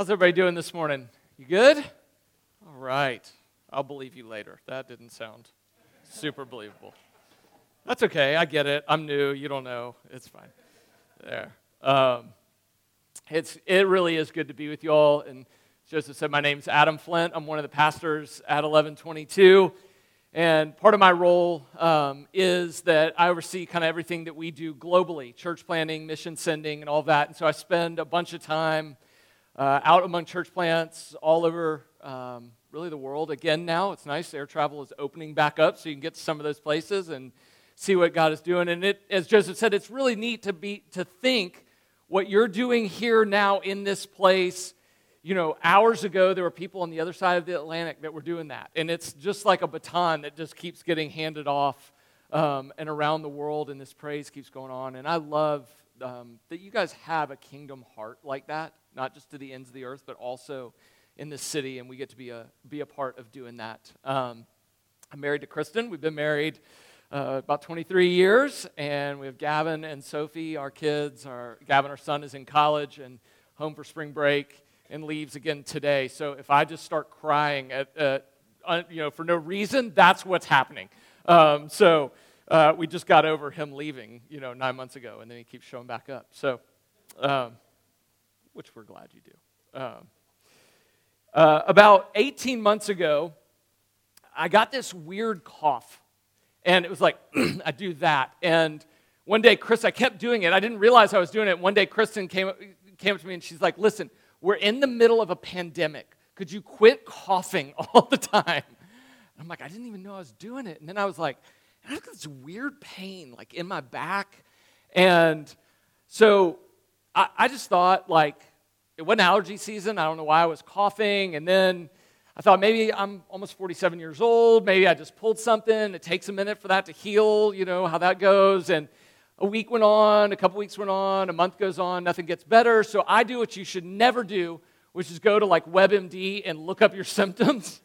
How's everybody doing this morning? You good? All right. I'll believe you later. That didn't sound super believable. That's okay. I get it. I'm new. You don't know. It's fine. There. It really is good to be with you all. And Joseph said, my name's Adam Flint. I'm one of the pastors at 1122. And part of my role is that I oversee kind of everything that we do globally, church planting, mission sending, and all that. And so I spend a bunch of time out among church plants all over really the world. Again, now it's nice. Air travel is opening back up, so you can get to some of those places and see what God is doing. And it, as Joseph said, it's really neat to think what you're doing here now in this place. You know, hours ago, there were people on the other side of the Atlantic that were doing that. And it's just like a baton that just keeps getting handed off and around the world, and this praise keeps going on. And I love that you guys have a kingdom heart like that, not just to the ends of the earth, but also in this city, and we get to be a part of doing that. I'm married to Kristen. We've been married about 23 years, and we have Gavin and Sophie, our kids. Gavin, our son, is in college and home for spring break, and leaves again today. So if I just start crying at for no reason, that's what's happening. So we just got over him leaving, 9 months ago, and then he keeps showing back up. So, which we're glad you do. About 18 months ago, I got this weird cough, and it was like I do that. And one day, I kept doing it. I didn't realize I was doing it. One day, Kristen came up to me, and she's like, "Listen, we're in the middle of a pandemic. Could you quit coughing all the time?" And I'm like, I didn't even know I was doing it. And then I was like, I have this weird pain, like, in my back. And so I just thought, like, it wasn't allergy season. I don't know why I was coughing. And then I thought, maybe I'm almost 47 years old. Maybe I just pulled something. It takes a minute for that to heal, you know how that goes. And a week went on, a couple weeks went on, a month goes on, nothing gets better. So I do what you should never do, which is go to like WebMD and look up your symptoms.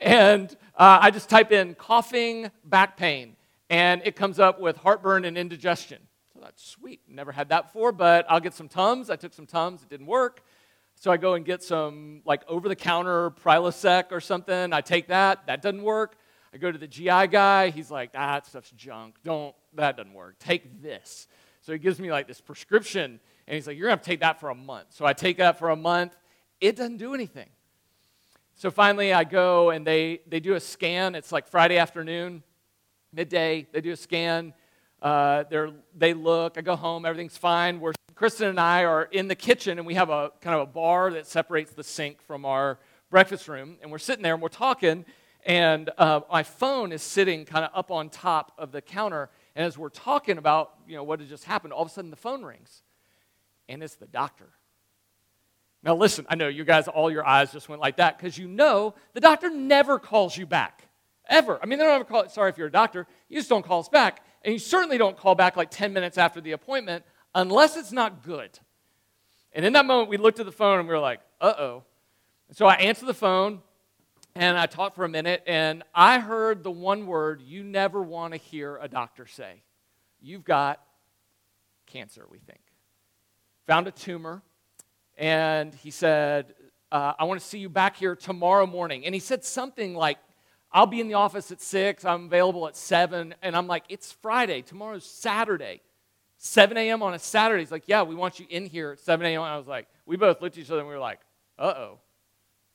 And I just type in coughing, back pain, and it comes up with heartburn and indigestion. So that's sweet. Never had that before, but I'll get some Tums. I took some Tums. It didn't work. So I go and get some like over-the-counter Prilosec or something. I take that. That doesn't work. I go to the GI guy. He's like, that stuff's junk. That doesn't work. Take this. So he gives me like this prescription, and he's like, you're going to have to take that for a month. So I take that for a month. It doesn't do anything. So finally I go, and they do a scan. It's like Friday afternoon, midday. They do a scan. They look. I go home. Everything's fine. Kristen and I are in the kitchen, and we have a kind of a bar that separates the sink from our breakfast room. And we're sitting there, and we're talking, and my phone is sitting kind of up on top of the counter. And as we're talking about, what had just happened, all of a sudden the phone rings, and it's the doctor. Now listen, I know you guys, all your eyes just went like that, because the doctor never calls you back, ever. I mean, they don't ever call, sorry if you're a doctor, you just don't call us back, and you certainly don't call back like 10 minutes after the appointment, unless it's not good. And in that moment, we looked at the phone, and we were like, uh-oh. And so I answered the phone, and I talked for a minute, and I heard the one word you never want to hear a doctor say. You've got cancer, we think. Found a tumor, and he said, I want to see you back here tomorrow morning. And he said something like, I'll be in the office at 6, I'm available at 7. And I'm like, it's Friday, tomorrow's Saturday, 7 a.m. on a Saturday. He's like, yeah, we want you in here at 7 a.m. And I was like, we both looked at each other, and we were like, uh-oh,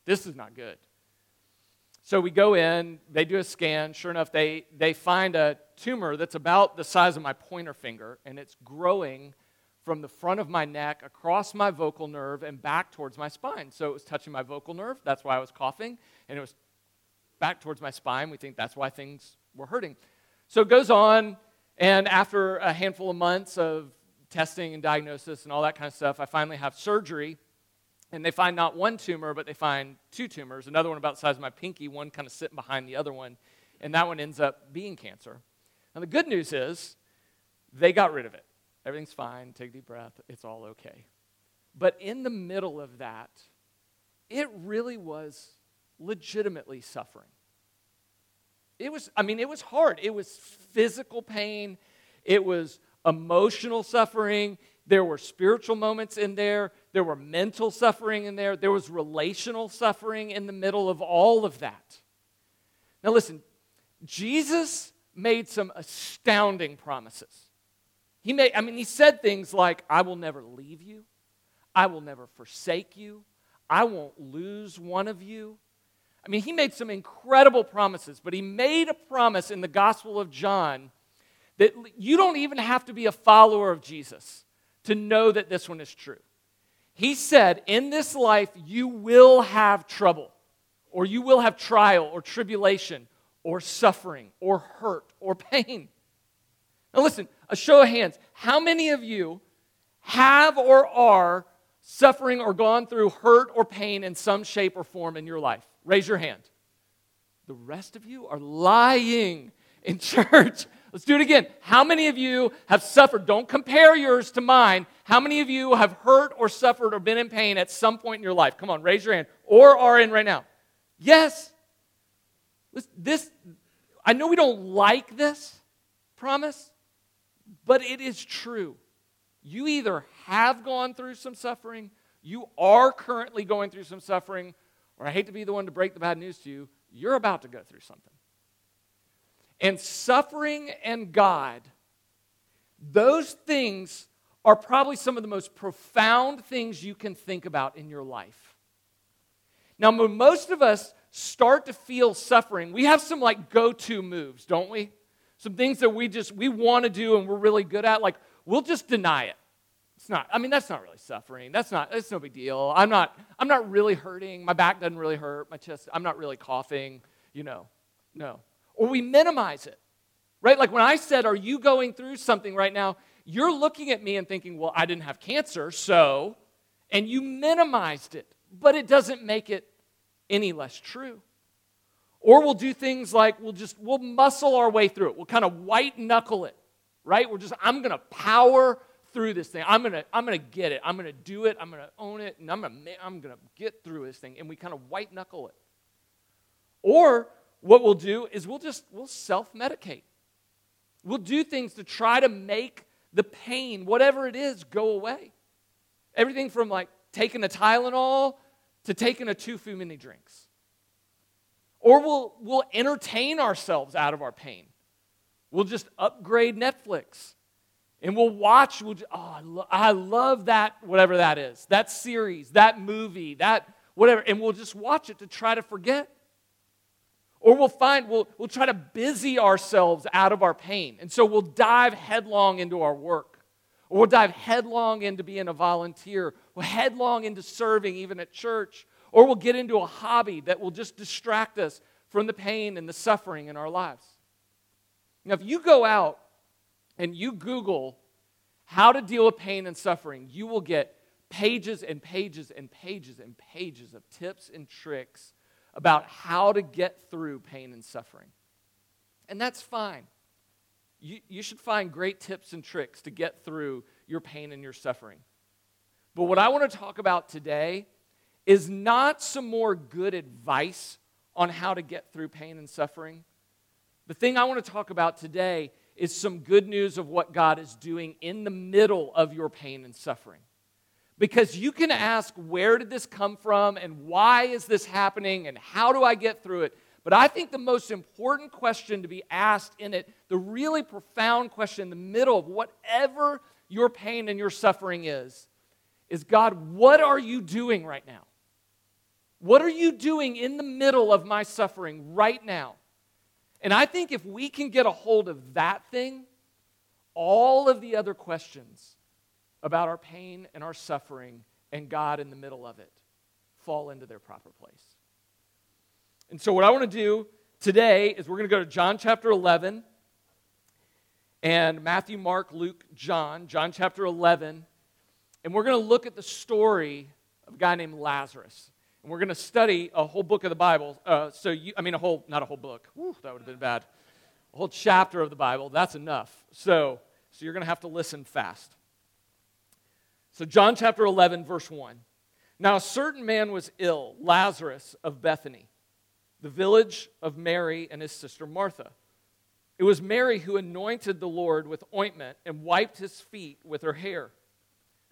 this is not good. So we go in, they do a scan. Sure enough, they find a tumor that's about the size of my pointer finger, and it's growing from the front of my neck across my vocal nerve and back towards my spine. So it was touching my vocal nerve. That's why I was coughing, and it was back towards my spine. We think that's why things were hurting. So it goes on, and after a handful of months of testing and diagnosis and all that kind of stuff, I finally have surgery. And they find not one tumor, but they find two tumors, another one about the size of my pinky, one kind of sitting behind the other one, and that one ends up being cancer. Now, the good news is they got rid of it. Everything's fine. Take a deep breath. It's all okay. But in the middle of that, it really was legitimately suffering. It was hard. It was physical pain. It was emotional suffering. There were spiritual moments in there. There were mental suffering in there. There was relational suffering in the middle of all of that. Now listen, Jesus made some astounding promises. He said things like, I will never leave you. I will never forsake you. I won't lose one of you. He made some incredible promises, but he made a promise in the Gospel of John that you don't even have to be a follower of Jesus to know that this one is true. He said, in this life, you will have trouble, or you will have trial, or tribulation, or suffering, or hurt, or pain. Now listen, a show of hands. How many of you have or are suffering or gone through hurt or pain in some shape or form in your life? Raise your hand. The rest of you are lying in church. Let's do it again. How many of you have suffered? Don't compare yours to mine. How many of you have hurt or suffered or been in pain at some point in your life? Come on, raise your hand. Or are in right now. Yes. This, I know we don't like this promise, but it is true. You either have gone through some suffering, you are currently going through some suffering, or I hate to be the one to break the bad news to you, you're about to go through something. And suffering and God, those things are probably some of the most profound things you can think about in your life. Now, when most of us start to feel suffering, we have some go-to moves, don't we? Some things that we want to do and we're really good at. We'll just deny it. It's not. That's not really suffering. It's no big deal. I'm not really hurting. My back doesn't really hurt. My chest. I'm not really coughing. No. Or we minimize it, right? When I said, are you going through something right now? You're looking at me and thinking, well, I didn't have cancer, so, and you minimized it, but it doesn't make it any less true. Or we'll do things like we'll muscle our way through it. We'll kind of white knuckle it, right? I'm going to power through this thing. I'm going to get it. I'm going to do it. I'm going to own it, and I'm going to get through this thing, and we kind of white knuckle it. Or what we'll do is we'll self-medicate. We'll do things to try to make the pain, whatever it is, go away. Everything from taking a Tylenol to taking a 2 too many drinks. Or we'll entertain ourselves out of our pain. We'll just upgrade Netflix. And we'll watch, I love that, whatever that is, that series, that movie, that whatever, and we'll just watch it to try to forget. Or we'll try to busy ourselves out of our pain. And so we'll dive headlong into our work. Or we'll dive headlong into being a volunteer. We'll headlong into serving even at church. Or we'll get into a hobby that will just distract us from the pain and the suffering in our lives. Now, if you go out and you Google how to deal with pain and suffering, you will get pages and pages and pages and pages of tips and tricks about how to get through pain and suffering. And that's fine. You should find great tips and tricks to get through your pain and your suffering. But what I want to talk about today is not some more good advice on how to get through pain and suffering. The thing I want to talk about today is some good news of what God is doing in the middle of your pain and suffering. Because you can ask, where did this come from, and why is this happening, and how do I get through it? But I think the most important question to be asked in it, the really profound question in the middle of whatever your pain and your suffering is God, what are you doing right now? What are you doing in the middle of my suffering right now? And I think if we can get a hold of that thing, all of the other questions about our pain and our suffering and God in the middle of it fall into their proper place. And so what I want to do today is we're going to go to John chapter 11 and Matthew, Mark, Luke, John chapter 11, and we're going to look at the story of a guy named Lazarus. And we're going to study a whole book of the Bible, not a whole book, that would have been bad, a whole chapter of the Bible, that's enough. So you're going to have to listen fast. So John chapter 11, verse 1. Now a certain man was ill, Lazarus of Bethany, the village of Mary and his sister Martha. It was Mary who anointed the Lord with ointment and wiped his feet with her hair,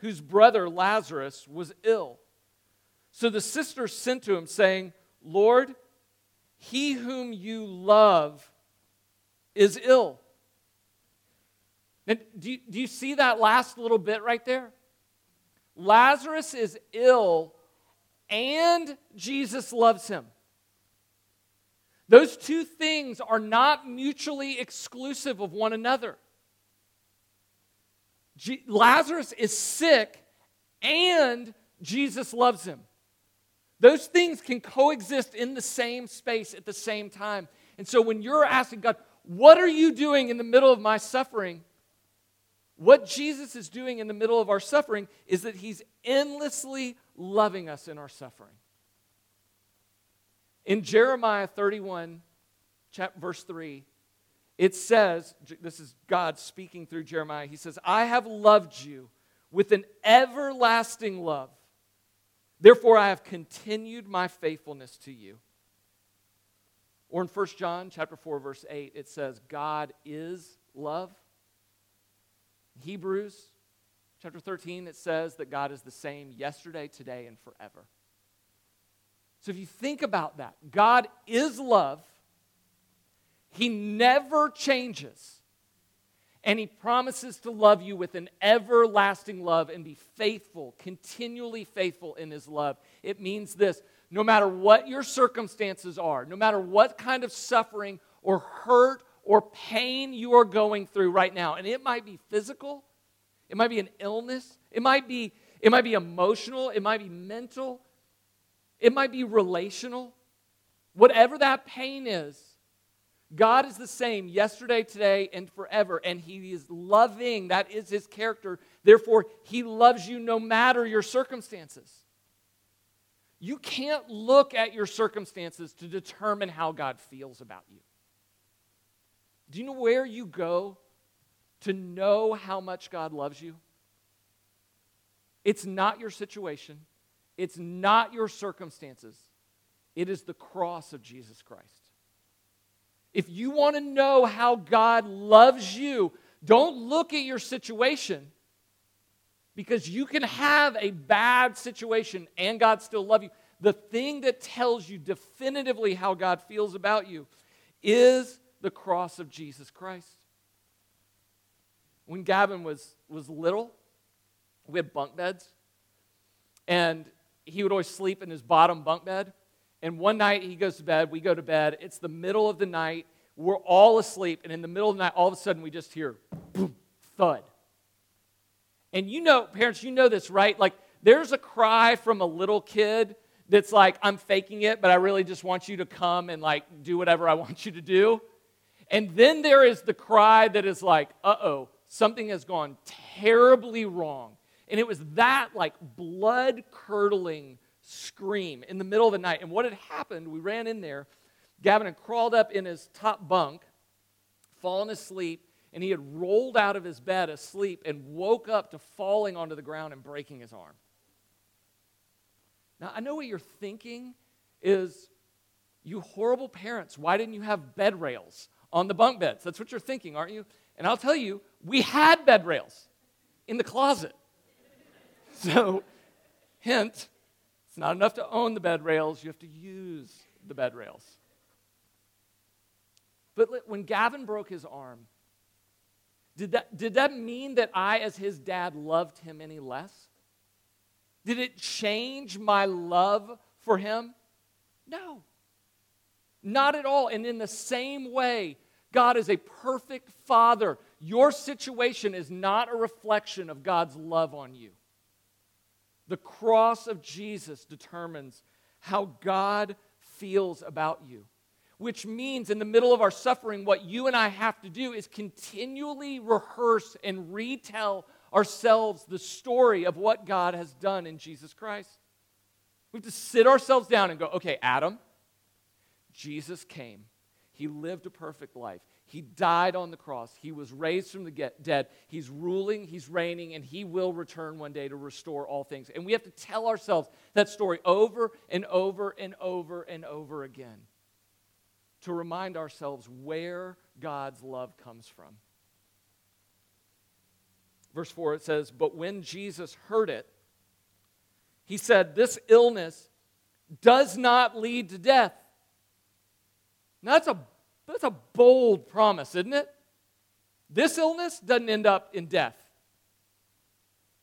whose brother Lazarus was ill. So the sisters sent to him, saying, Lord, he whom you love is ill. And do you see that last little bit right there? Lazarus is ill and Jesus loves him. Those two things are not mutually exclusive of one another. Lazarus is sick and Jesus loves him. Those things can coexist in the same space at the same time. And so when you're asking God, what are you doing in the middle of my suffering? What Jesus is doing in the middle of our suffering is that he's endlessly loving us in our suffering. In Jeremiah 31, verse 3, it says, this is God speaking through Jeremiah, he says, I have loved you with an everlasting love. Therefore, I have continued my faithfulness to you. Or in 1 John 4, verse 8, it says, God is love. In Hebrews 13, it says that God is the same yesterday, today, and forever. So if you think about that, God is love. He never changes. And he promises to love you with an everlasting love and be faithful, continually faithful in his love. It means this, no matter what your circumstances are, no matter what kind of suffering or hurt or pain you are going through right now, and it might be physical, it might be an illness, it might be emotional, it might be mental, it might be relational, whatever that pain is, God is the same yesterday, today, and forever, and he is loving. That is his character. Therefore, he loves you no matter your circumstances. You can't look at your circumstances to determine how God feels about you. Do you know where you go to know how much God loves you? It's not your situation. It's not your circumstances. It is the cross of Jesus Christ. If you want to know how God loves you, don't look at your situation, because you can have a bad situation and God still love you. The thing that tells you definitively how God feels about you is the cross of Jesus Christ. When Gavin was little, we had bunk beds, and he would always sleep in his bottom bunk bed. And one night he goes to bed, we go to bed, it's the middle of the night, we're all asleep, and in the middle of the night, all of a sudden we just hear, boom, thud. And you know, parents, you know this, right? Like, there's a cry from a little kid that's like, I'm faking it, but I really just want you to come and, like, do whatever I want you to do. And then there is the cry that is like, uh-oh, something has gone terribly wrong. And it was that, like, blood-curdling scream in the middle of the night. And what had happened, we ran in there, Gavin had crawled up in his top bunk, fallen asleep, and he had rolled out of his bed asleep and woke up to falling onto the ground and breaking his arm. Now, I know what you're thinking is, you horrible parents, why didn't you have bed rails on the bunk beds? That's what you're thinking, aren't you? And I'll tell you, we had bed rails in the closet. So, hint, it's not enough to own the bed rails. You have to use the bed rails. But when Gavin broke his arm, did that mean that I, as his dad, loved him any less? Did it change my love for him? No. Not at all. And in the same way, God is a perfect father. Your situation is not a reflection of God's love on you. The cross of Jesus determines how God feels about you, which means in the middle of our suffering, what you and I have to do is continually rehearse and retell ourselves the story of what God has done in Jesus Christ. We have to sit ourselves down and go, okay, Adam, Jesus came. He lived a perfect life. He died on the cross. He was raised from the dead. He's ruling, he's reigning, and he will return one day to restore all things. And we have to tell ourselves that story over and over and over and over again to remind ourselves where God's love comes from. Verse 4, it says, but when Jesus heard it, he said, this illness does not lead to death. Now that's a bold promise, isn't it? This illness doesn't end up in death.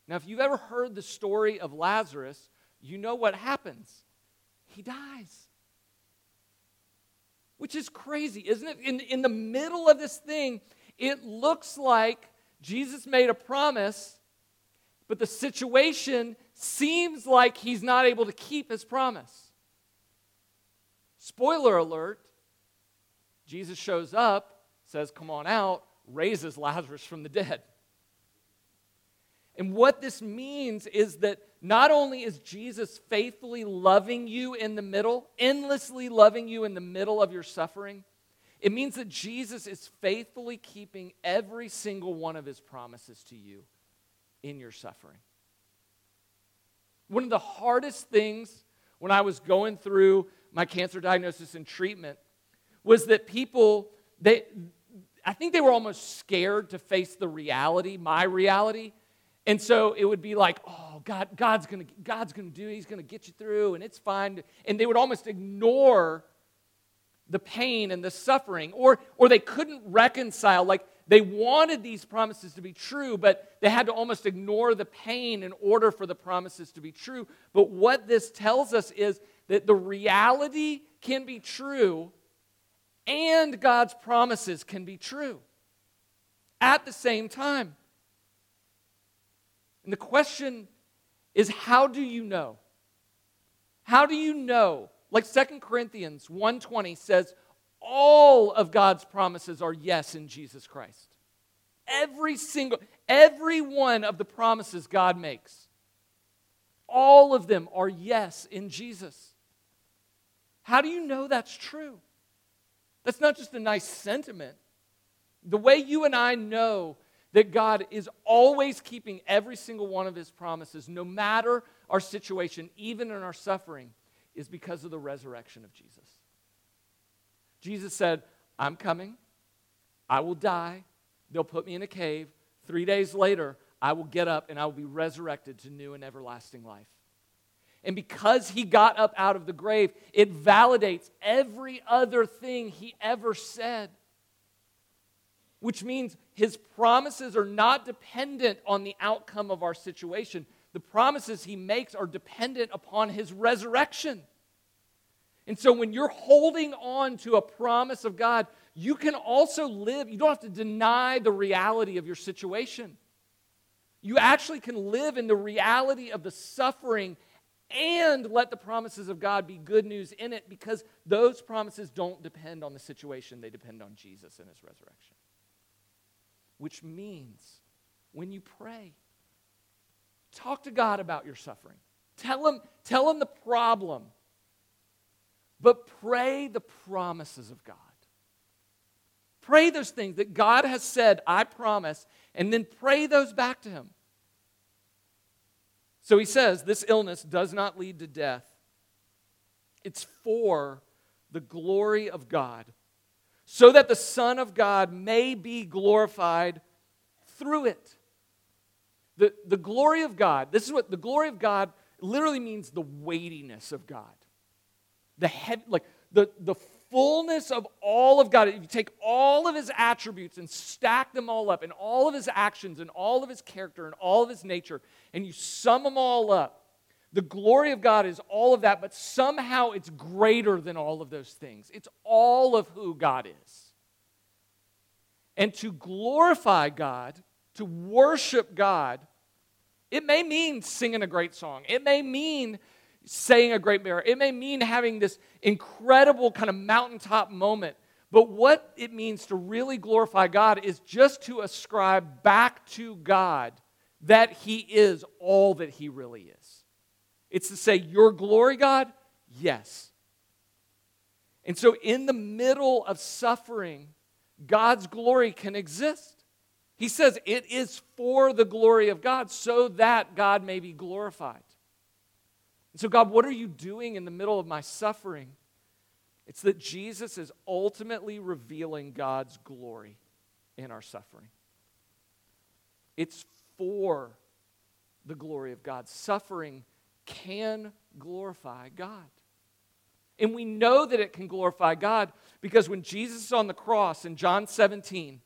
Now, if you've ever heard the story of Lazarus, you know what happens. He dies. Which is crazy, isn't it? In the middle of this thing, it looks like Jesus made a promise, but the situation seems like he's not able to keep his promise. Spoiler alert, Jesus shows up, says, come on out, raises Lazarus from the dead. And what this means is that not only is Jesus faithfully loving you in the middle, endlessly loving you in the middle of your suffering, it means that Jesus is faithfully keeping every single one of his promises to you in your suffering. One of the hardest things when I was going through my cancer diagnosis and treatment was that people, I think they were almost scared to face the reality, my reality. And so it would be like, oh, God's going to do it. He's going to get you through, and it's fine. And they would almost ignore the pain and the suffering, or they couldn't reconcile. Like, they wanted these promises to be true, but they had to almost ignore the pain in order for the promises to be true. But what this tells us is that the reality can be true and God's promises can be true at the same time. And the question is, how do you know? How do you know? Like 2 Corinthians 1:20 says, all of God's promises are yes in Jesus Christ. Every one of the promises God makes, all of them are yes in Jesus. How do you know that's true? That's not just a nice sentiment. The way you and I know that God is always keeping every single one of his promises, no matter our situation, even in our suffering, is because of the resurrection of Jesus. Jesus said, I'm coming, I will die, they'll put me in a cave, 3 days later, I will get up and I will be resurrected to new and everlasting life. And because he got up out of the grave, it validates every other thing he ever said, which means his promises are not dependent on the outcome of our situation. The promises he makes are dependent upon his resurrection. And so when you're holding on to a promise of God, you can also live, you don't have to deny the reality of your situation. You actually can live in the reality of the suffering and let the promises of God be good news in it, because those promises don't depend on the situation, they depend on Jesus and his resurrection. Which means when you pray, talk to God about your suffering. Tell him the problem. But pray the promises of God. Pray those things that God has said, I promise, and then pray those back to him. So he says, this illness does not lead to death. It's for the glory of God, so that the Son of God may be glorified through it. The glory of God, this is what the glory of God literally means, the weightiness of God. The fullness of all of God. If you take all of his attributes and stack them all up, and all of his actions, and all of his character, and all of his nature, and you sum them all up, the glory of God is all of that, but somehow it's greater than all of those things. It's all of who God is. And to glorify God, to worship God, it may mean singing a great song. It may mean saying a great prayer. It may mean having this incredible kind of mountaintop moment. But what it means to really glorify God is just to ascribe back to God that he is all that he really is. It's to say, your glory, God? Yes. And so in the middle of suffering, God's glory can exist. He says it is for the glory of God, so that God may be glorified. And so, God, what are you doing in the middle of my suffering? It's that Jesus is ultimately revealing God's glory in our suffering. It's for the glory of God. Suffering can glorify God. And we know that it can glorify God because when Jesus is on the cross in John 17,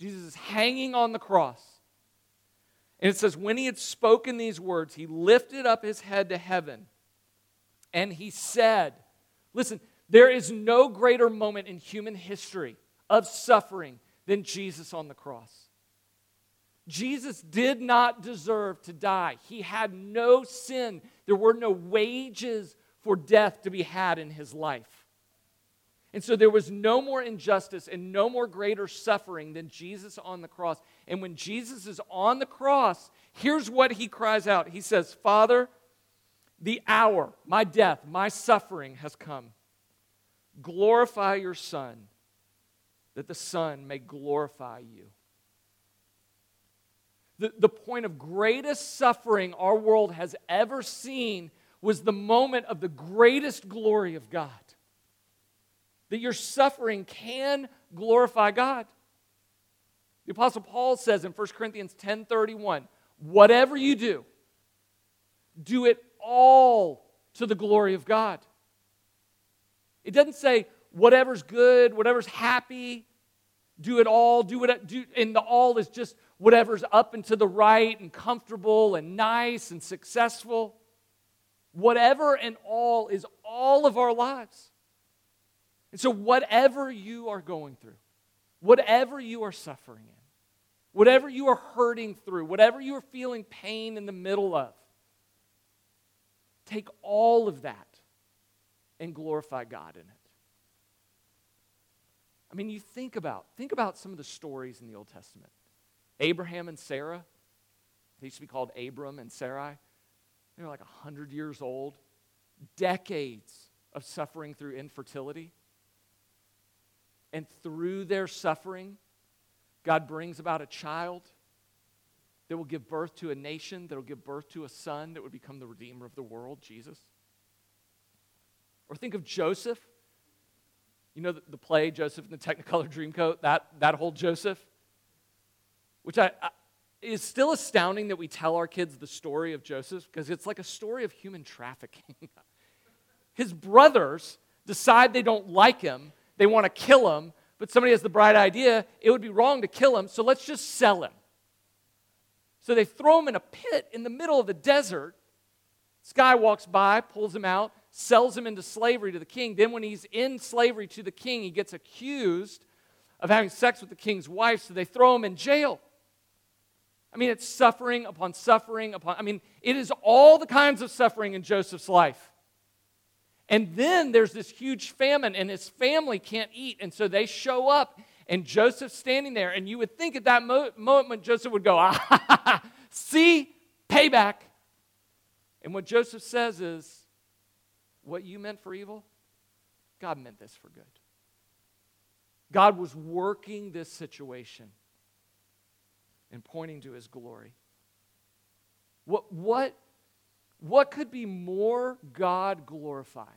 Jesus is hanging on the cross. And it says, when he had spoken these words, he lifted up his head to heaven and he said, listen, there is no greater moment in human history of suffering than Jesus on the cross. Jesus did not deserve to die. He had no sin. There were no wages for death to be had in his life. And so there was no more injustice and no more greater suffering than Jesus on the cross. And when Jesus is on the cross, here's what he cries out. He says, Father, the hour, my death, my suffering has come. Glorify your Son, that the Son may glorify you. The point of greatest suffering our world has ever seen was the moment of the greatest glory of God. That your suffering can glorify God. The Apostle Paul says in 1 Corinthians 10:31, whatever you do, do it all to the glory of God. It doesn't say whatever's good, whatever's happy, do it all, and the all is just whatever's up and to the right and comfortable and nice and successful. Whatever and all is all of our lives. And so whatever you are going through, whatever you are suffering in, whatever you are hurting through, whatever you are feeling pain in the middle of, take all of that and glorify God in it. I mean, you think about some of the stories in the Old Testament. Abraham and Sarah, they used to be called Abram and Sarai. They were like 100 years old, decades of suffering through infertility. And through their suffering, God brings about a child that will give birth to a nation, that will give birth to a son that would become the Redeemer of the world, Jesus. Or think of Joseph. You know the play, Joseph in the Technicolor Dreamcoat, that whole Joseph? Which is still astounding that we tell our kids the story of Joseph because it's like a story of human trafficking. His brothers decide they don't like him, they want to kill him, but somebody has the bright idea, it would be wrong to kill him, so let's just sell him. So they throw him in a pit in the middle of the desert. This guy walks by, pulls him out, sells him into slavery to the king. Then when he's in slavery to the king, he gets accused of having sex with the king's wife, so they throw him in jail. I mean, it's suffering upon suffering upon... I mean, it is all the kinds of suffering in Joseph's life. And then there's this huge famine, and his family can't eat, and so they show up, and Joseph's standing there, and you would think at that moment Joseph would go, ah, see, payback. And what Joseph says is, what you meant for evil, God meant this for good. God was working this situation and pointing to his glory. What could be more God-glorifying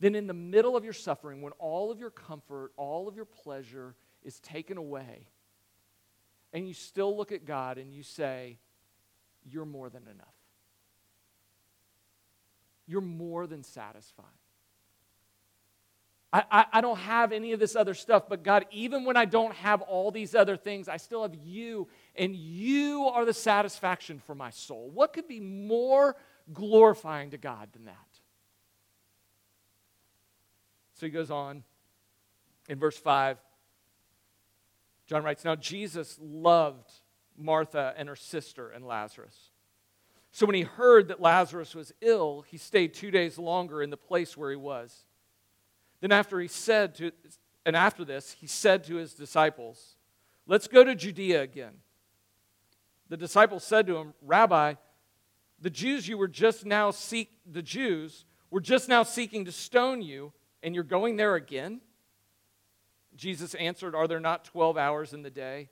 than in the middle of your suffering when all of your comfort, all of your pleasure is taken away, and you still look at God and you say, you're more than enough. You're more than satisfied. I don't have any of this other stuff, but God, even when I don't have all these other things, I still have you, and you are the satisfaction for my soul. What could be more glorifying to God than that? So he goes on in verse 5. John writes, now Jesus loved Martha and her sister and Lazarus. So when he heard that Lazarus was ill, he stayed 2 days longer in the place where he was. Then after this, he said to his disciples, let's go to Judea again. The disciples said to him, Rabbi, the Jews were just now seeking to stone you, and you're going there again? Jesus answered, are there not 12 hours in the day?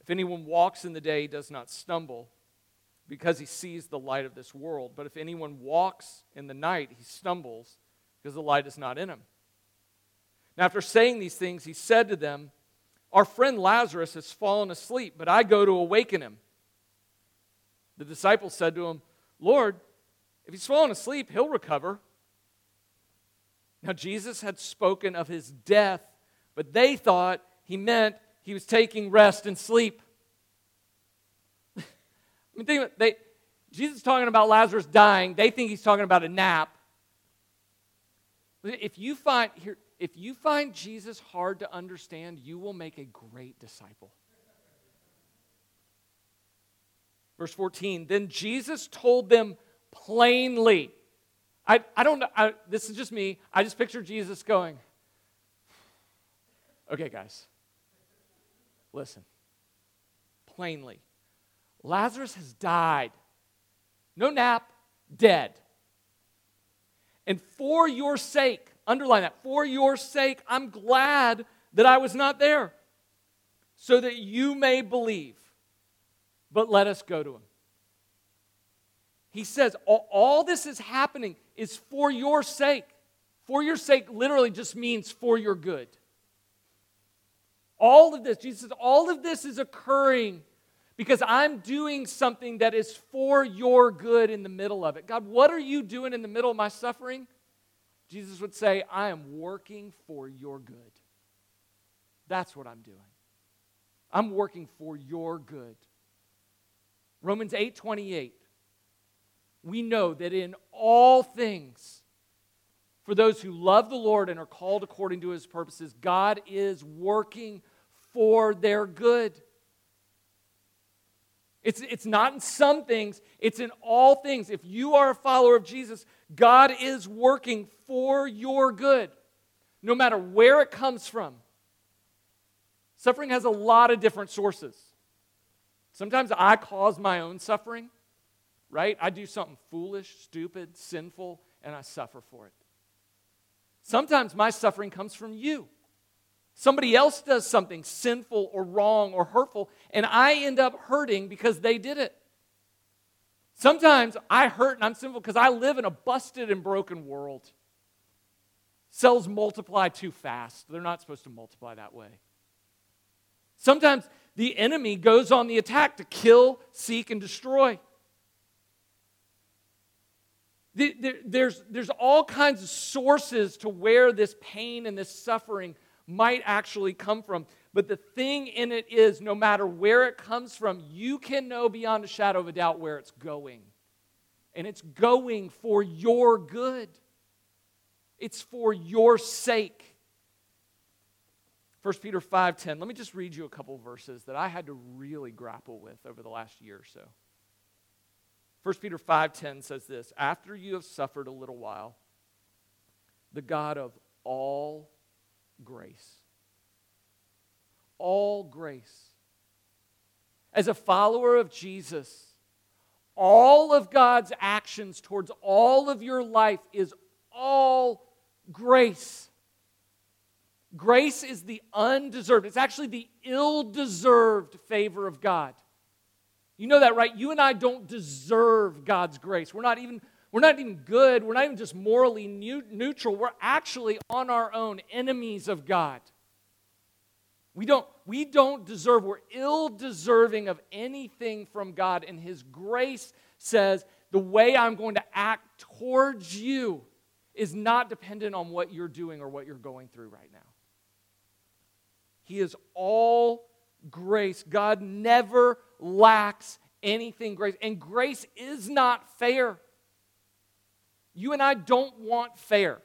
If anyone walks in the day, he does not stumble, because he sees the light of this world. But if anyone walks in the night, he stumbles, because the light is not in him. And after saying these things, he said to them, Our friend Lazarus has fallen asleep, but I go to awaken him. The disciples said to him, Lord, if he's fallen asleep, he'll recover. Now, Jesus had spoken of his death, but they thought he meant he was taking rest and sleep. I mean, think about it. Jesus is talking about Lazarus dying. They think he's talking about a nap. If you find Jesus hard to understand, you will make a great disciple. Verse 14, then Jesus told them plainly. I don't know, this is just me. I just picture Jesus going, okay, guys, listen, plainly, Lazarus has died. No nap, dead. And for your sake, underline that, for your sake, I'm glad that I was not there, so that you may believe. But let us go to him. He says, all this is happening is for your sake. For your sake literally just means for your good. All of this, Jesus says, all of this is occurring because I'm doing something that is for your good in the middle of it. God, what are you doing in the middle of my suffering? Jesus would say, I am working for your good. That's what I'm doing. I'm working for your good. Romans 8:28, we know that in all things, for those who love the Lord and are called according to his purposes, God is working for their good. It's not in some things, it's in all things. If you are a follower of Jesus, God is working for your good, no matter where it comes from. Suffering has a lot of different sources. Sometimes I cause my own suffering, right? I do something foolish, stupid, sinful, and I suffer for it. Sometimes my suffering comes from you. Somebody else does something sinful or wrong or hurtful, and I end up hurting because they did it. Sometimes I hurt and I'm sinful because I live in a busted and broken world. Cells multiply too fast. They're not supposed to multiply that way. Sometimes the enemy goes on the attack to kill, seek, and destroy. There's all kinds of sources to where this pain and this suffering might actually come from. But the thing in it is, no matter where it comes from, you can know beyond a shadow of a doubt where it's going. And it's going for your good. It's for your sake. 1 Peter 5:10, let me just read you a couple verses that I had to really grapple with over the last year or so. 1 Peter 5:10 says this, after you have suffered a little while, the God of all grace, as a follower of Jesus, all of God's actions towards all of your life is all grace. Grace is the undeserved. It's actually the ill-deserved favor of God. You know that, right? You and I don't deserve God's grace. We're not even good. We're not even just morally neutral. We're actually on our own, enemies of God. We don't deserve. We're ill-deserving of anything from God. And his grace says, the way I'm going to act towards you is not dependent on what you're doing or what you're going through right now. He is all grace. God never lacks anything grace. And grace is not fair. You and I don't want fair.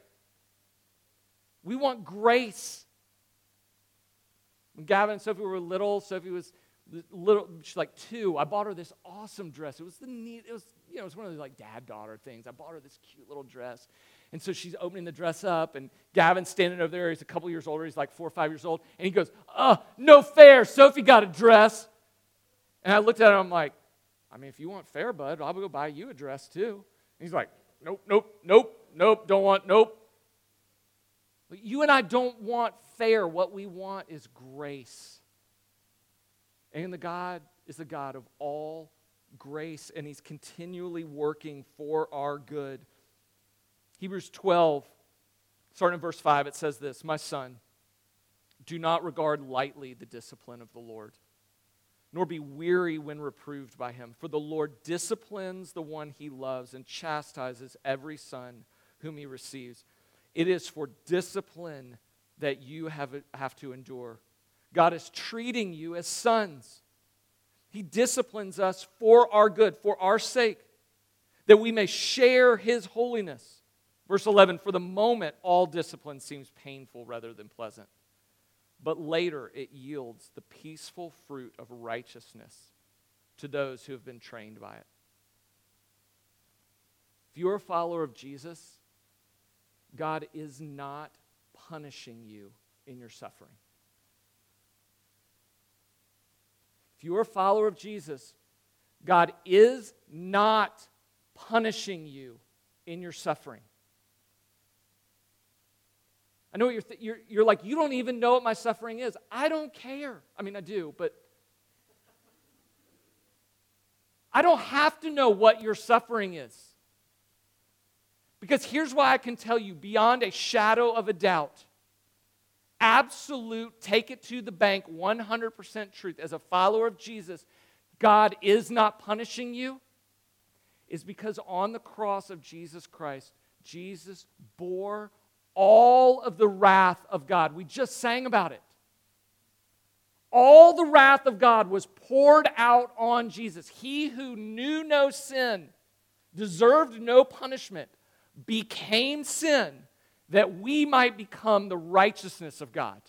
We want grace. When Gavin and Sophie were little, Sophie was little, she's like 2. I bought her this awesome dress. It was one of those like dad-daughter things. I bought her this cute little dress. And so she's opening the dress up, and Gavin's standing over there. He's a couple years older. He's like 4 or 5 years old. And he goes, no fair. Sophie got a dress. And I looked at him, I'm like, I mean, if you want fair, bud, I'll go buy you a dress too. And he's like, nope, don't want, nope. But you and I don't want fair. What we want is grace. And the God is the God of all grace, and he's continually working for our good. Hebrews 12, starting in verse 5, it says this, my son, Do not regard lightly the discipline of the Lord, nor be weary when reproved by him. For the Lord disciplines the one he loves and chastises every son whom he receives. It is for discipline that you have to endure. God is treating you as sons. He disciplines us for our good, for our sake, that we may share his holiness. Verse 11, for the moment, all discipline seems painful rather than pleasant, but later it yields the peaceful fruit of righteousness to those who have been trained by it. If you're a follower of Jesus, God is not punishing you in your suffering. If you're a follower of Jesus, God is not punishing you in your suffering. I know you're like, you don't even know what my suffering is. I don't care. I mean, I do, but I don't have to know what your suffering is. Because here's why I can tell you beyond a shadow of a doubt, absolute, take it to the bank, 100% truth. As a follower of Jesus, God is not punishing you. It's because on the cross of Jesus Christ, Jesus bore all of the wrath of God. We just sang about it. All the wrath of God was poured out on Jesus. He who knew no sin, deserved no punishment, became sin that we might become the righteousness of God.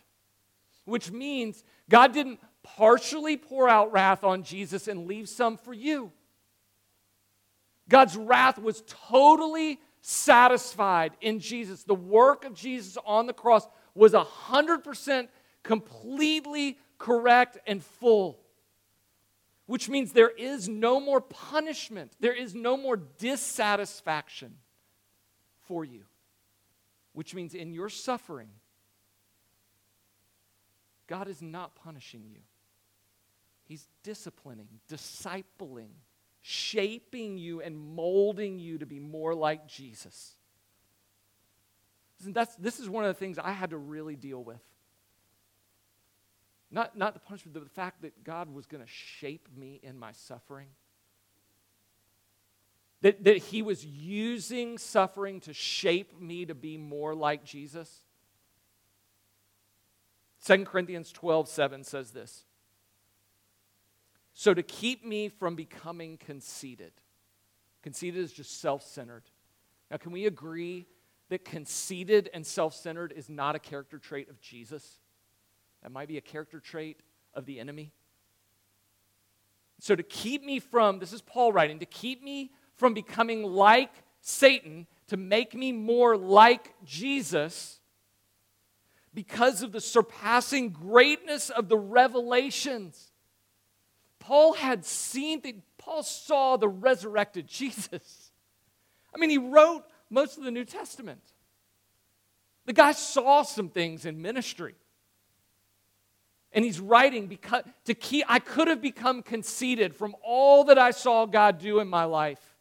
Which means God didn't partially pour out wrath on Jesus and leave some for you. God's wrath was totally satisfied in Jesus. The work of Jesus on the cross was 100% completely correct and full, which means there is no more punishment. There is no more dissatisfaction for you, which means in your suffering, God is not punishing you. He's disciplining, discipling, shaping you and molding you to be more like Jesus. This is one of the things I had to really deal with. Not the punishment, but the fact that God was going to shape me in my suffering. That he was using suffering to shape me to be more like Jesus. 2 Corinthians 12:7 says this. So to keep me from becoming conceited. Conceited is just self-centered. Now, can we agree that conceited and self-centered is not a character trait of Jesus? That might be a character trait of the enemy. So to keep me from, this is Paul writing, to keep me from becoming like Satan, to make me more like Jesus, because of the surpassing greatness of the revelations. Paul saw the resurrected Jesus. I mean, he wrote most of the New Testament. The guy saw some things in ministry. And he's writing I could have become conceited from all that I saw God do in my life.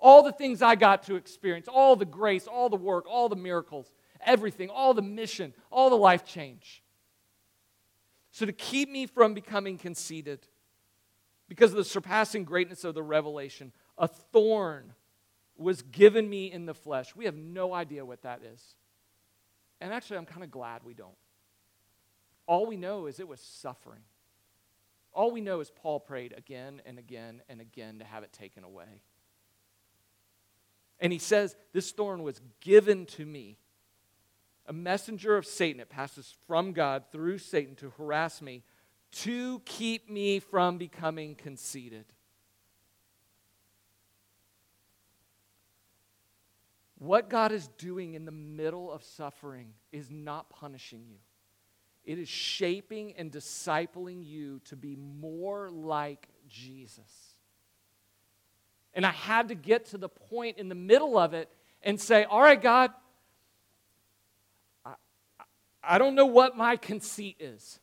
All the things I got to experience, all the grace, all the work, all the miracles, everything, all the mission, all the life change. So to keep me from becoming conceited, because of the surpassing greatness of the revelation, a thorn was given me in the flesh. We have no idea what that is. And actually, I'm kind of glad we don't. All we know is it was suffering. All we know is Paul prayed again and again and again to have it taken away. And he says, this thorn was given to me, a messenger of Satan. It passes from God through Satan to harass me, to keep me from becoming conceited. What God is doing in the middle of suffering is not punishing you. It is shaping and discipling you to be more like Jesus. And I had to get to the point in the middle of it and say, all right, God, I don't know what my conceit is.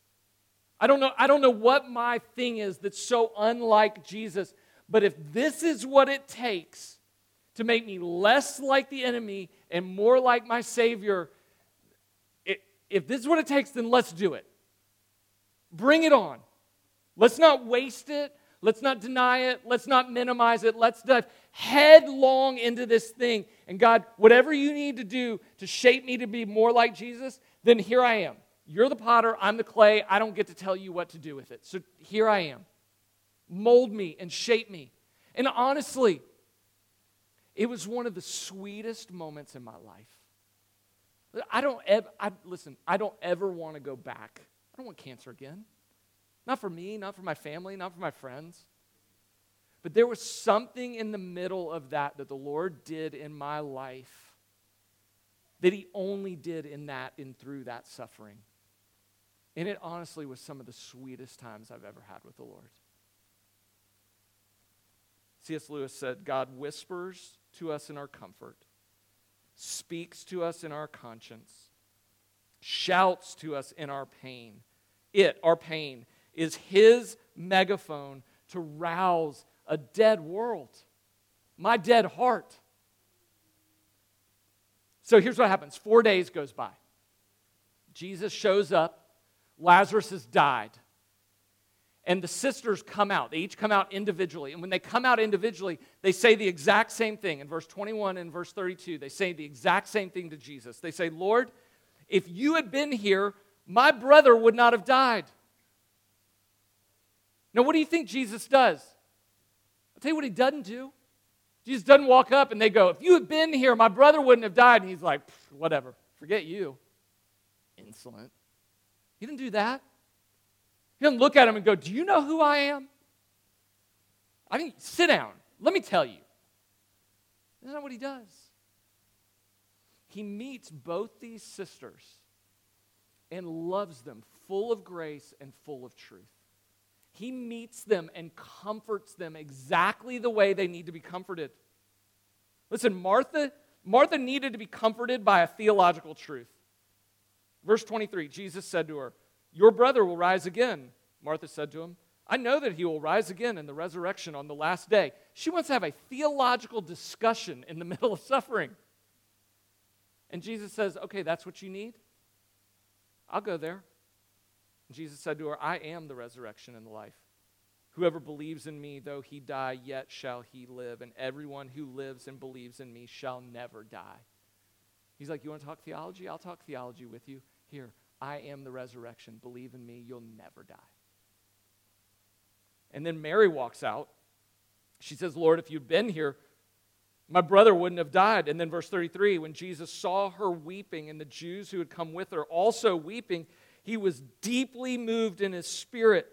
I don't know what my thing is that's so unlike Jesus, but if this is what it takes to make me less like the enemy and more like my Savior, it, if this is what it takes, then let's do it. Bring it on. Let's not waste it. Let's not deny it. Let's not minimize it. Let's dive headlong into this thing. And God, whatever you need to do to shape me to be more like Jesus, then here I am. You're the potter. I'm the clay. I don't get to tell you what to do with it. So here I am. Mold me and shape me. And honestly, it was one of the sweetest moments in my life. I don't ever want to go back. I don't want cancer again. Not for me, not for my family, not for my friends. But there was something in the middle of that the Lord did in my life that He only did in that and through that suffering. And it honestly was some of the sweetest times I've ever had with the Lord. C.S. Lewis said, God whispers to us in our comfort, speaks to us in our conscience, shouts to us in our pain. Our pain, is His megaphone to rouse a dead world, my dead heart. So here's what happens. 4 days goes by. Jesus shows up. Lazarus has died. And the sisters come out. They each come out individually. And when they come out individually, they say the exact same thing. In verse 21 and verse 32, they say the exact same thing to Jesus. They say, Lord, if you had been here, my brother would not have died. Now, what do you think Jesus does? I'll tell you what He doesn't do. Jesus doesn't walk up and they go, if you had been here, my brother wouldn't have died. And He's like, whatever, forget you. Insolent. He didn't do that. He doesn't look at him and go, do you know who I am? I mean, sit down. Let me tell you. That's not what He does. He meets both these sisters and loves them, full of grace and full of truth. He meets them and comforts them exactly the way they need to be comforted. Listen, Martha needed to be comforted by a theological truth. Verse 23, Jesus said to her, your brother will rise again. Martha said to him, I know that he will rise again in the resurrection on the last day. She wants to have a theological discussion in the middle of suffering. And Jesus says, okay, that's what you need? I'll go there. Jesus said to her, I am the resurrection and the life. Whoever believes in me, though he die, yet shall he live. And everyone who lives and believes in me shall never die. He's like, you want to talk theology? I'll talk theology with you. Here, I am the resurrection. Believe in me, you'll never die. And then Mary walks out. She says, Lord, if you'd been here, my brother wouldn't have died. And then verse 33, when Jesus saw her weeping and the Jews who had come with her also weeping, He was deeply moved in his spirit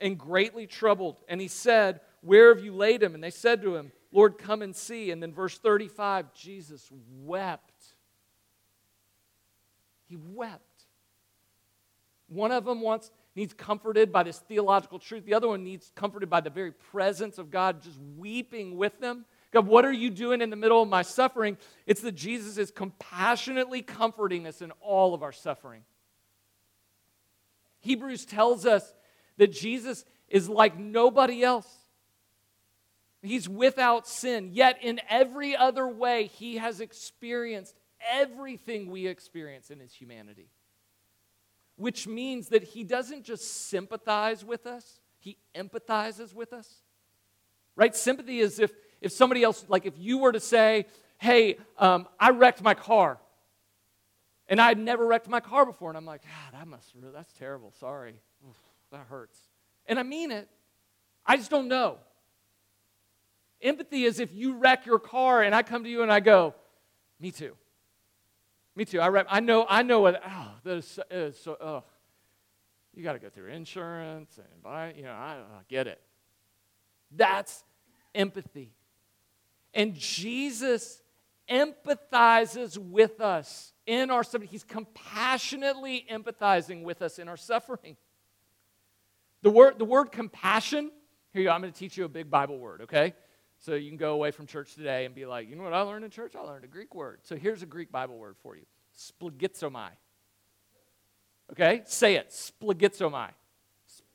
and greatly troubled. And he said, where have you laid him? And they said to him, Lord, come and see. And then verse 35, Jesus wept. He wept. One of them needs comforted by this theological truth. The other one needs comforted by the very presence of God just weeping with them. God, what are you doing in the middle of my suffering? It's that Jesus is compassionately comforting us in all of our suffering. Hebrews tells us that Jesus is like nobody else. He's without sin, yet in every other way, He has experienced everything we experience in His humanity, which means that He doesn't just sympathize with us, He empathizes with us, right? Sympathy is if somebody else, like if you were to say, hey, I wrecked my car. And I had never wrecked my car before. And I'm like, God, that's terrible. Sorry. Oof, that hurts. And I mean it. I just don't know. Empathy is if you wreck your car and I come to you and I go, me too. Me too. I know what, that is so, you got to go through insurance and buy, I get it. That's empathy. And Jesus empathizes with us. In our suffering, He's compassionately empathizing with us in our suffering. The word compassion, here you go, I'm going to teach you a big Bible word, okay? So you can go away from church today and be like, you know what I learned in church? I learned a Greek word. So here's a Greek Bible word for you. Splagizomai. Okay? Say it. Splagizomai.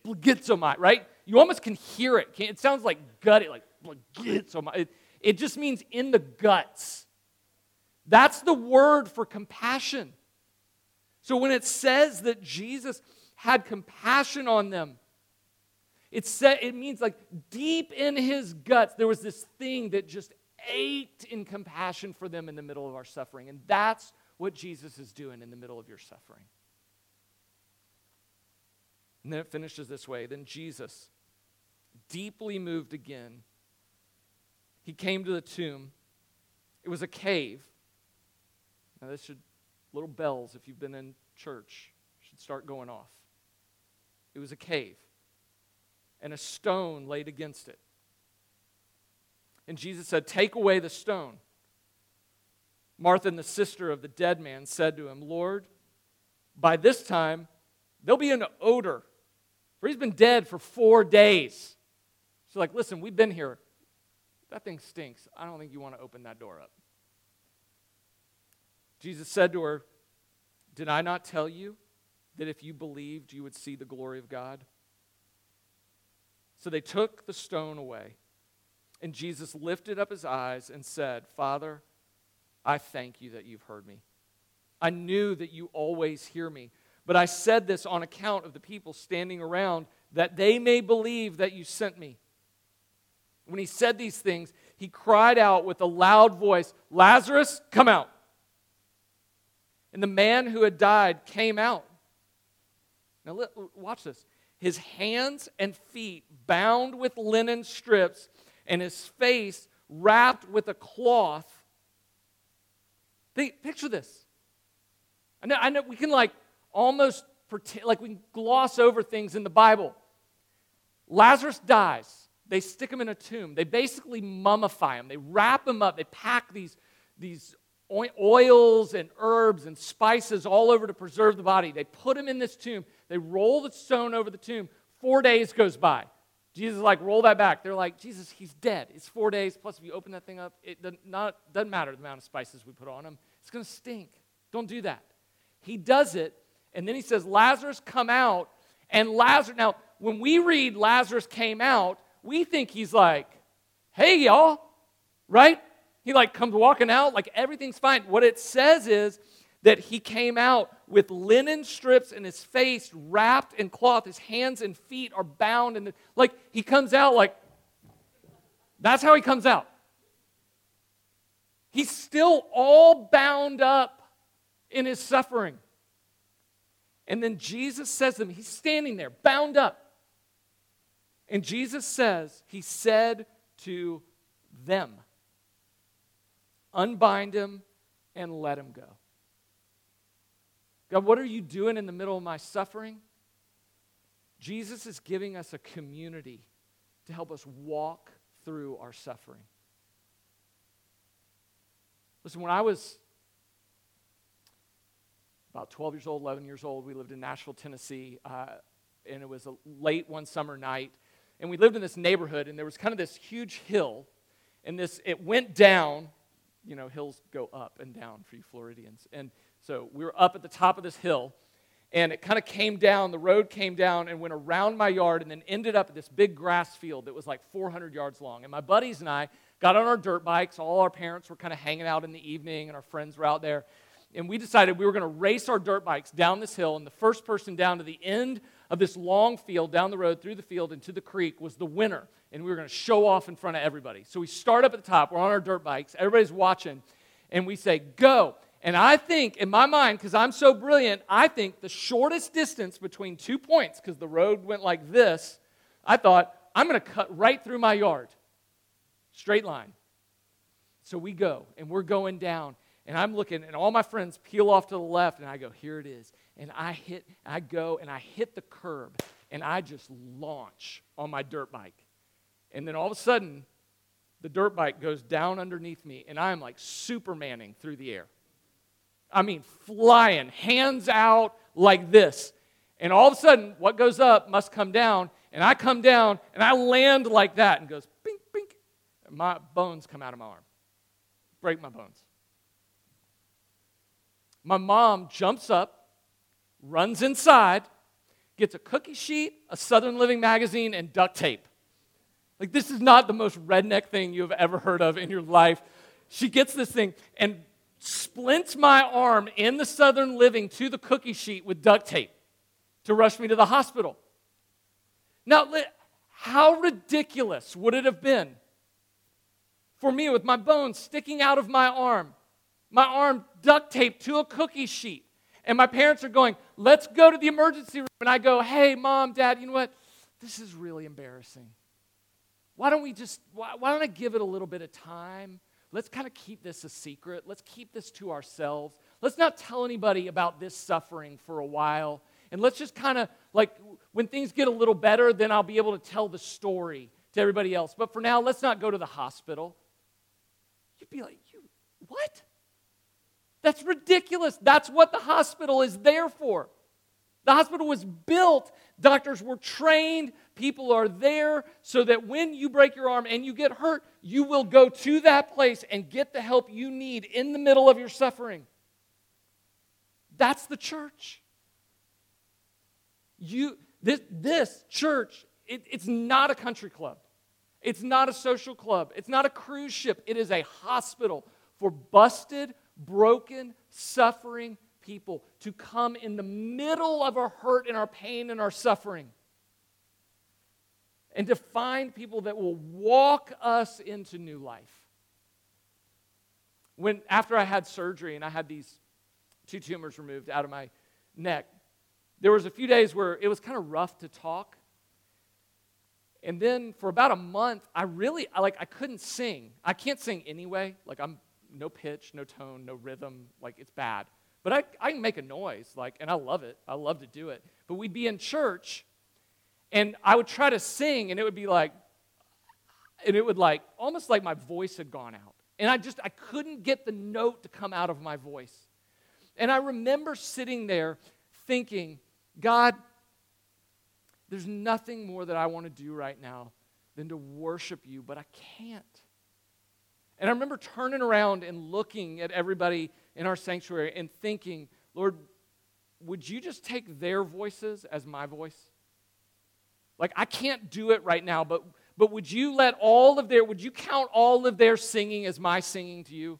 Splagizomai, right? You almost can hear it. It sounds like gutty, like splagizomai. It just means in the guts. That's the word for compassion. So when it says that Jesus had compassion on them, it means like deep in his guts, there was this thing that just ached in compassion for them in the middle of our suffering. And that's what Jesus is doing in the middle of your suffering. And then it finishes this way. Then Jesus, deeply moved again, he came to the tomb. It was a cave. Now this should, little bells, if you've been in church, should start going off. It was a cave. And a stone laid against it. And Jesus said, "Take away the stone." Martha, and the sister of the dead man, said to him, "Lord, by this time there'll be an odor, for he's been dead for 4 days." She's like, "Listen, we've been here. That thing stinks. I don't think you want to open that door up." Jesus said to her, "Did I not tell you that if you believed, you would see the glory of God?" So they took the stone away, and Jesus lifted up his eyes and said, "Father, I thank you that you've heard me. I knew that you always hear me, but I said this on account of the people standing around, that they may believe that you sent me." When he said these things, he cried out with a loud voice, "Lazarus, come out!" And the man who had died came out. Now, watch this. His hands and feet bound with linen strips, and his face wrapped with a cloth. Picture this. I know we can like almost pretend, like we can gloss over things in the Bible. Lazarus dies. They stick him in a tomb. They basically mummify him. They wrap him up. They pack these oils and herbs and spices all over to preserve the body. They put him in this tomb. They roll the stone over the tomb. 4 days goes by. Jesus is like, "Roll that back." They're like, "Jesus, he's dead. It's 4 days. Plus, if you open that thing up, it doesn't matter the amount of spices we put on him. It's going to stink. Don't do that." He does it, and then he says, "Lazarus, come out." And Lazarus, now, when we read Lazarus came out, we think he's like, "Hey, y'all," right? He like comes walking out, like everything's fine. What it says is that he came out with linen strips and his face wrapped in cloth. His hands and feet are bound. And like he comes out like, that's how he comes out. He's still all bound up in his suffering. And then Jesus says to him, he's standing there, bound up. And Jesus says, he said to them, "Unbind him and let him go." God, what are you doing in the middle of my suffering? Jesus is giving us a community to help us walk through our suffering. Listen, when I was about 12 years old, 11 years old, we lived in Nashville, Tennessee, and it was a late one summer night, and we lived in this neighborhood, and there was kind of this huge hill, and it went down. You know, hills go up and down for you Floridians. And so we were up at the top of this hill, and it kind of came down, the road came down and went around my yard and then ended up at this big grass field that was like 400 yards long. And my buddies and I got on our dirt bikes. All our parents were kind of hanging out in the evening, and our friends were out there. And we decided we were going to race our dirt bikes down this hill, and the first person down to the end of this long field, down the road, through the field, and to the creek was the winner. And we were going to show off in front of everybody. So we start up at the top. We're on our dirt bikes. Everybody's watching. And we say, "Go." And I think, in my mind, because I'm so brilliant, I think the shortest distance between 2 points, because the road went like this, I thought, I'm going to cut right through my yard. Straight line. So we go, and we're going down. And I'm looking, and all my friends peel off to the left, and I go, "Here it is." And I hit the curb, and I just launch on my dirt bike. And then all of a sudden, the dirt bike goes down underneath me, and I'm like Supermaning through the air. I mean, flying, hands out like this. And all of a sudden, what goes up must come down, and I come down, and I land like that, and goes, bink, bink. And my bones come out of my arm. Break my bones. My mom jumps up, runs inside, gets a cookie sheet, a Southern Living magazine, and duct tape. Like, this is not the most redneck thing you have ever heard of in your life. She gets this thing and splints my arm in the Southern Living to the cookie sheet with duct tape to rush me to the hospital. Now, how ridiculous would it have been for me with my bones sticking out of my arm duct taped to a cookie sheet, and my parents are going, let's go to the emergency room, and I go, hey, Mom, Dad, you know what? This is really embarrassing. Why don't I give it a little bit of time? Let's kind of keep this a secret. Let's keep this to ourselves. Let's not tell anybody about this suffering for a while. And let's just kind of, like, when things get a little better, then I'll be able to tell the story to everybody else. But for now, let's not go to the hospital. You'd be like, what? That's ridiculous. That's what the hospital is there for. The hospital was built, doctors were trained, people are there so that when you break your arm and you get hurt, you will go to that place and get the help you need in the middle of your suffering. That's the church. This church, it's not a country club. It's not a social club. It's not a cruise ship. It is a hospital for busted, broken, suffering people to come in the middle of our hurt and our pain and our suffering, and to find people that will walk us into new life. After I had surgery and I had these 2 tumors removed out of my neck, there was a few days where it was kind of rough to talk, and then for about a month, I couldn't sing. I can't sing anyway. Like, I'm no pitch, no tone, no rhythm. Like, it's bad. But I can make a noise, and I love it. I love to do it. But we'd be in church, and I would try to sing, and it would be like, and it would almost like my voice had gone out. And I couldn't get the note to come out of my voice. And I remember sitting there thinking, God, there's nothing more that I want to do right now than to worship you, but I can't. And I remember turning around and looking at everybody in our sanctuary and thinking, Lord, would you just take their voices as my voice? Like, I can't do it right now, but would you count all of their singing as my singing to you?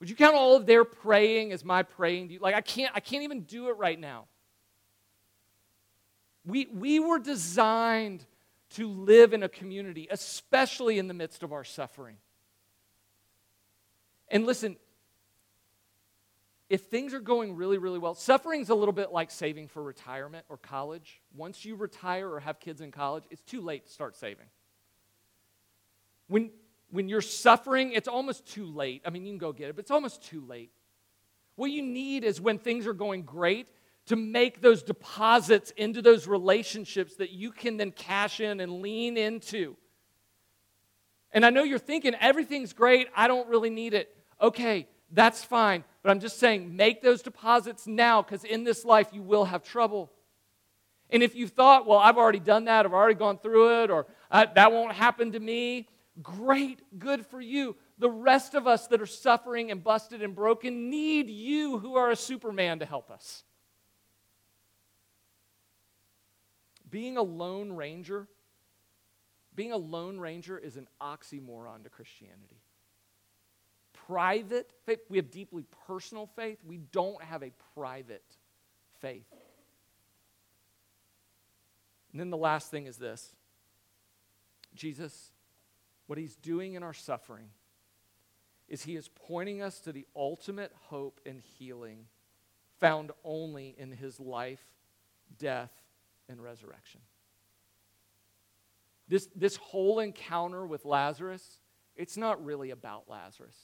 Would you count all of their praying as my praying to you? Like, I can't even do it right now. We were designed to live in a community, especially in the midst of our suffering. And listen, if things are going really, really well, suffering's a little bit like saving for retirement or college. Once you retire or have kids in college, it's too late to start saving. When you're suffering, it's almost too late. I mean, you can go get it, but it's almost too late. What you need is, when things are going great, to make those deposits into those relationships that you can then cash in and lean into. And I know you're thinking, everything's great, I don't really need it. Okay, that's fine. But I'm just saying, make those deposits now, because in this life you will have trouble. And if you thought, well, I've already done that, I've already gone through it, or that won't happen to me, great, good for you. The rest of us that are suffering and busted and broken need you, who are a Superman, to help us. Being a lone ranger is an oxymoron to Christianity. Private faith. We have deeply personal faith. We don't have a private faith. And then the last thing is this. Jesus, what he's doing in our suffering is he is pointing us to the ultimate hope and healing found only in his life, death, and resurrection. This whole encounter with Lazarus, it's not really about Lazarus.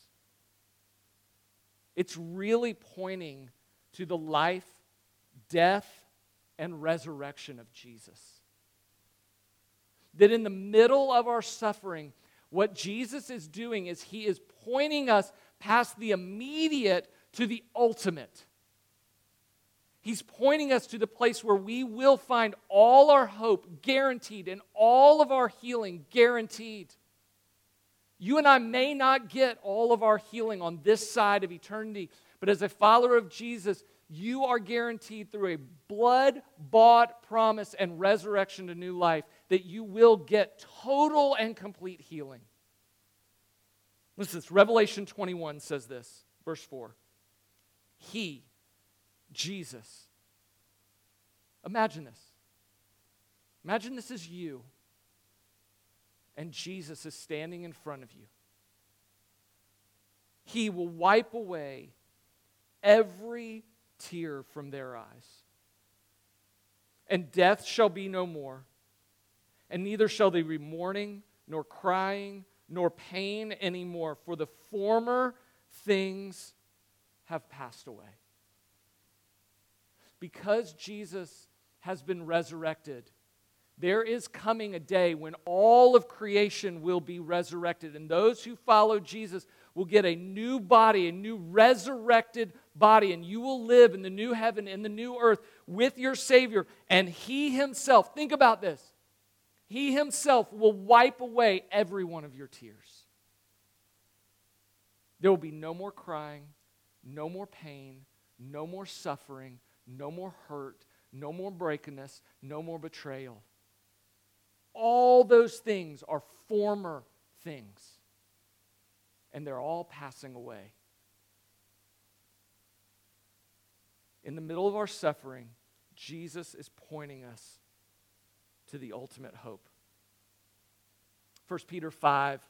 It's really pointing to the life, death, and resurrection of Jesus. That in the middle of our suffering, what Jesus is doing is he is pointing us past the immediate to the ultimate. He's pointing us to the place where we will find all our hope guaranteed and all of our healing guaranteed. You and I may not get all of our healing on this side of eternity, but as a follower of Jesus, you are guaranteed through a blood-bought promise and resurrection to new life that you will get total and complete healing. Listen, Revelation 21 says this, verse 4. He, Jesus. Imagine this. Imagine this is you, and Jesus is standing in front of you. He will wipe away every tear from their eyes. And death shall be no more, and neither shall there be mourning, nor crying, nor pain anymore, for the former things have passed away. Because Jesus has been resurrected, there is coming a day when all of creation will be resurrected, and those who follow Jesus will get a new body, a new resurrected body, and you will live in the new heaven and the new earth with your Savior. And He Himself, think about this, He Himself will wipe away every one of your tears. There will be no more crying, no more pain, no more suffering, no more hurt, no more brokenness, no more betrayal. All those things are former things, and they're all passing away. In the middle of our suffering, Jesus is pointing us to the ultimate hope. 1 Peter 5,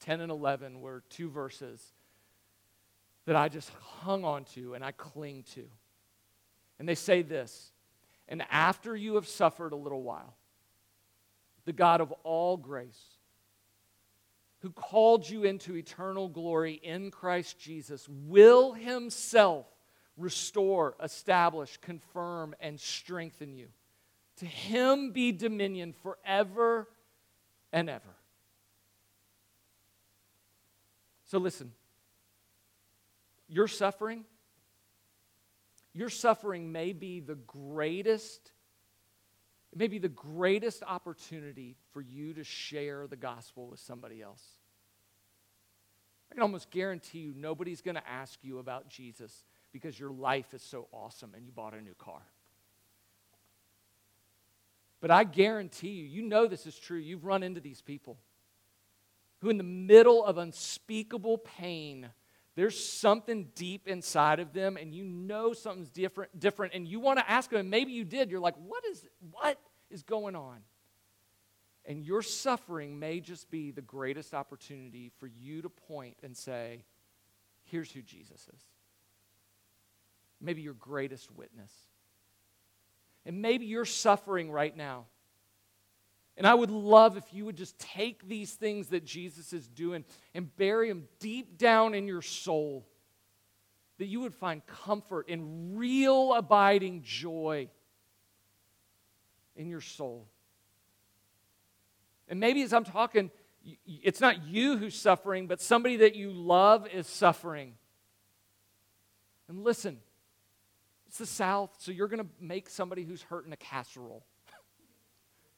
10 and 11 were two verses that I just hung on to and I cling to. And they say this, "And after you have suffered a little while, the God of all grace, who called you into eternal glory in Christ Jesus, will Himself restore, establish, confirm, and strengthen you. To Him be dominion forever and ever." So listen, your suffering may be the greatest, it may be the greatest opportunity for you to share the gospel with somebody else. I can almost guarantee you nobody's going to ask you about Jesus because your life is so awesome and you bought a new car. But I guarantee you, you know this is true, you've run into these people who in the middle of unspeakable pain, there's something deep inside of them, and you know something's different, and you want to ask them, and maybe you did. You're like, what is going on? And your suffering may just be the greatest opportunity for you to point and say, here's who Jesus is. Maybe your greatest witness. And maybe you're suffering right now. And I would love if you would just take these things that Jesus is doing and bury them deep down in your soul, that you would find comfort and real abiding joy in your soul. And maybe as I'm talking, it's not you who's suffering, but somebody that you love is suffering. And listen, it's the South, so you're going to make somebody who's hurting a casserole.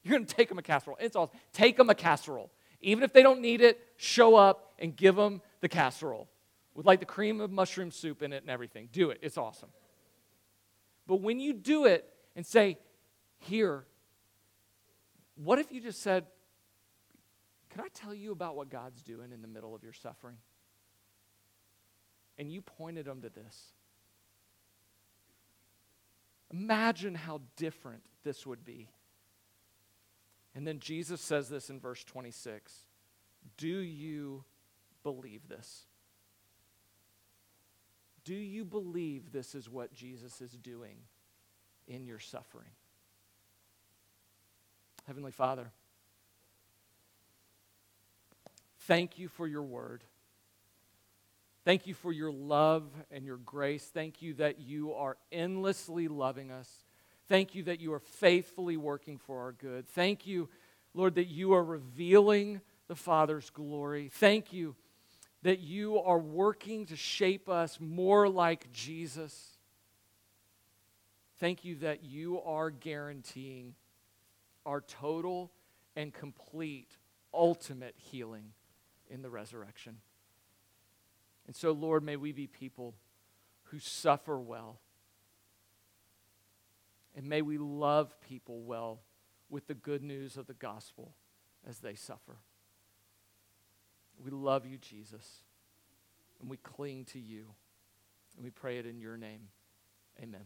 You're going to take them a casserole. It's awesome. Take them a casserole. Even if they don't need it, show up and give them the casserole with like the cream of mushroom soup in it and everything. Do it. It's awesome. But when you do it and say, here, what if you just said, can I tell you about what God's doing in the middle of your suffering? And you pointed them to this. Imagine how different this would be. And then Jesus says this in verse 26, do you believe this? Do you believe this is what Jesus is doing in your suffering? Heavenly Father, thank you for your word. Thank you for your love and your grace. Thank you that you are endlessly loving us. Thank you that you are faithfully working for our good. Thank you, Lord, that you are revealing the Father's glory. Thank you that you are working to shape us more like Jesus. Thank you that you are guaranteeing our total and complete, ultimate healing in the resurrection. And so, Lord, may we be people who suffer well. And may we love people well with the good news of the gospel as they suffer. We love you, Jesus, and we cling to you. And we pray it in your name. Amen.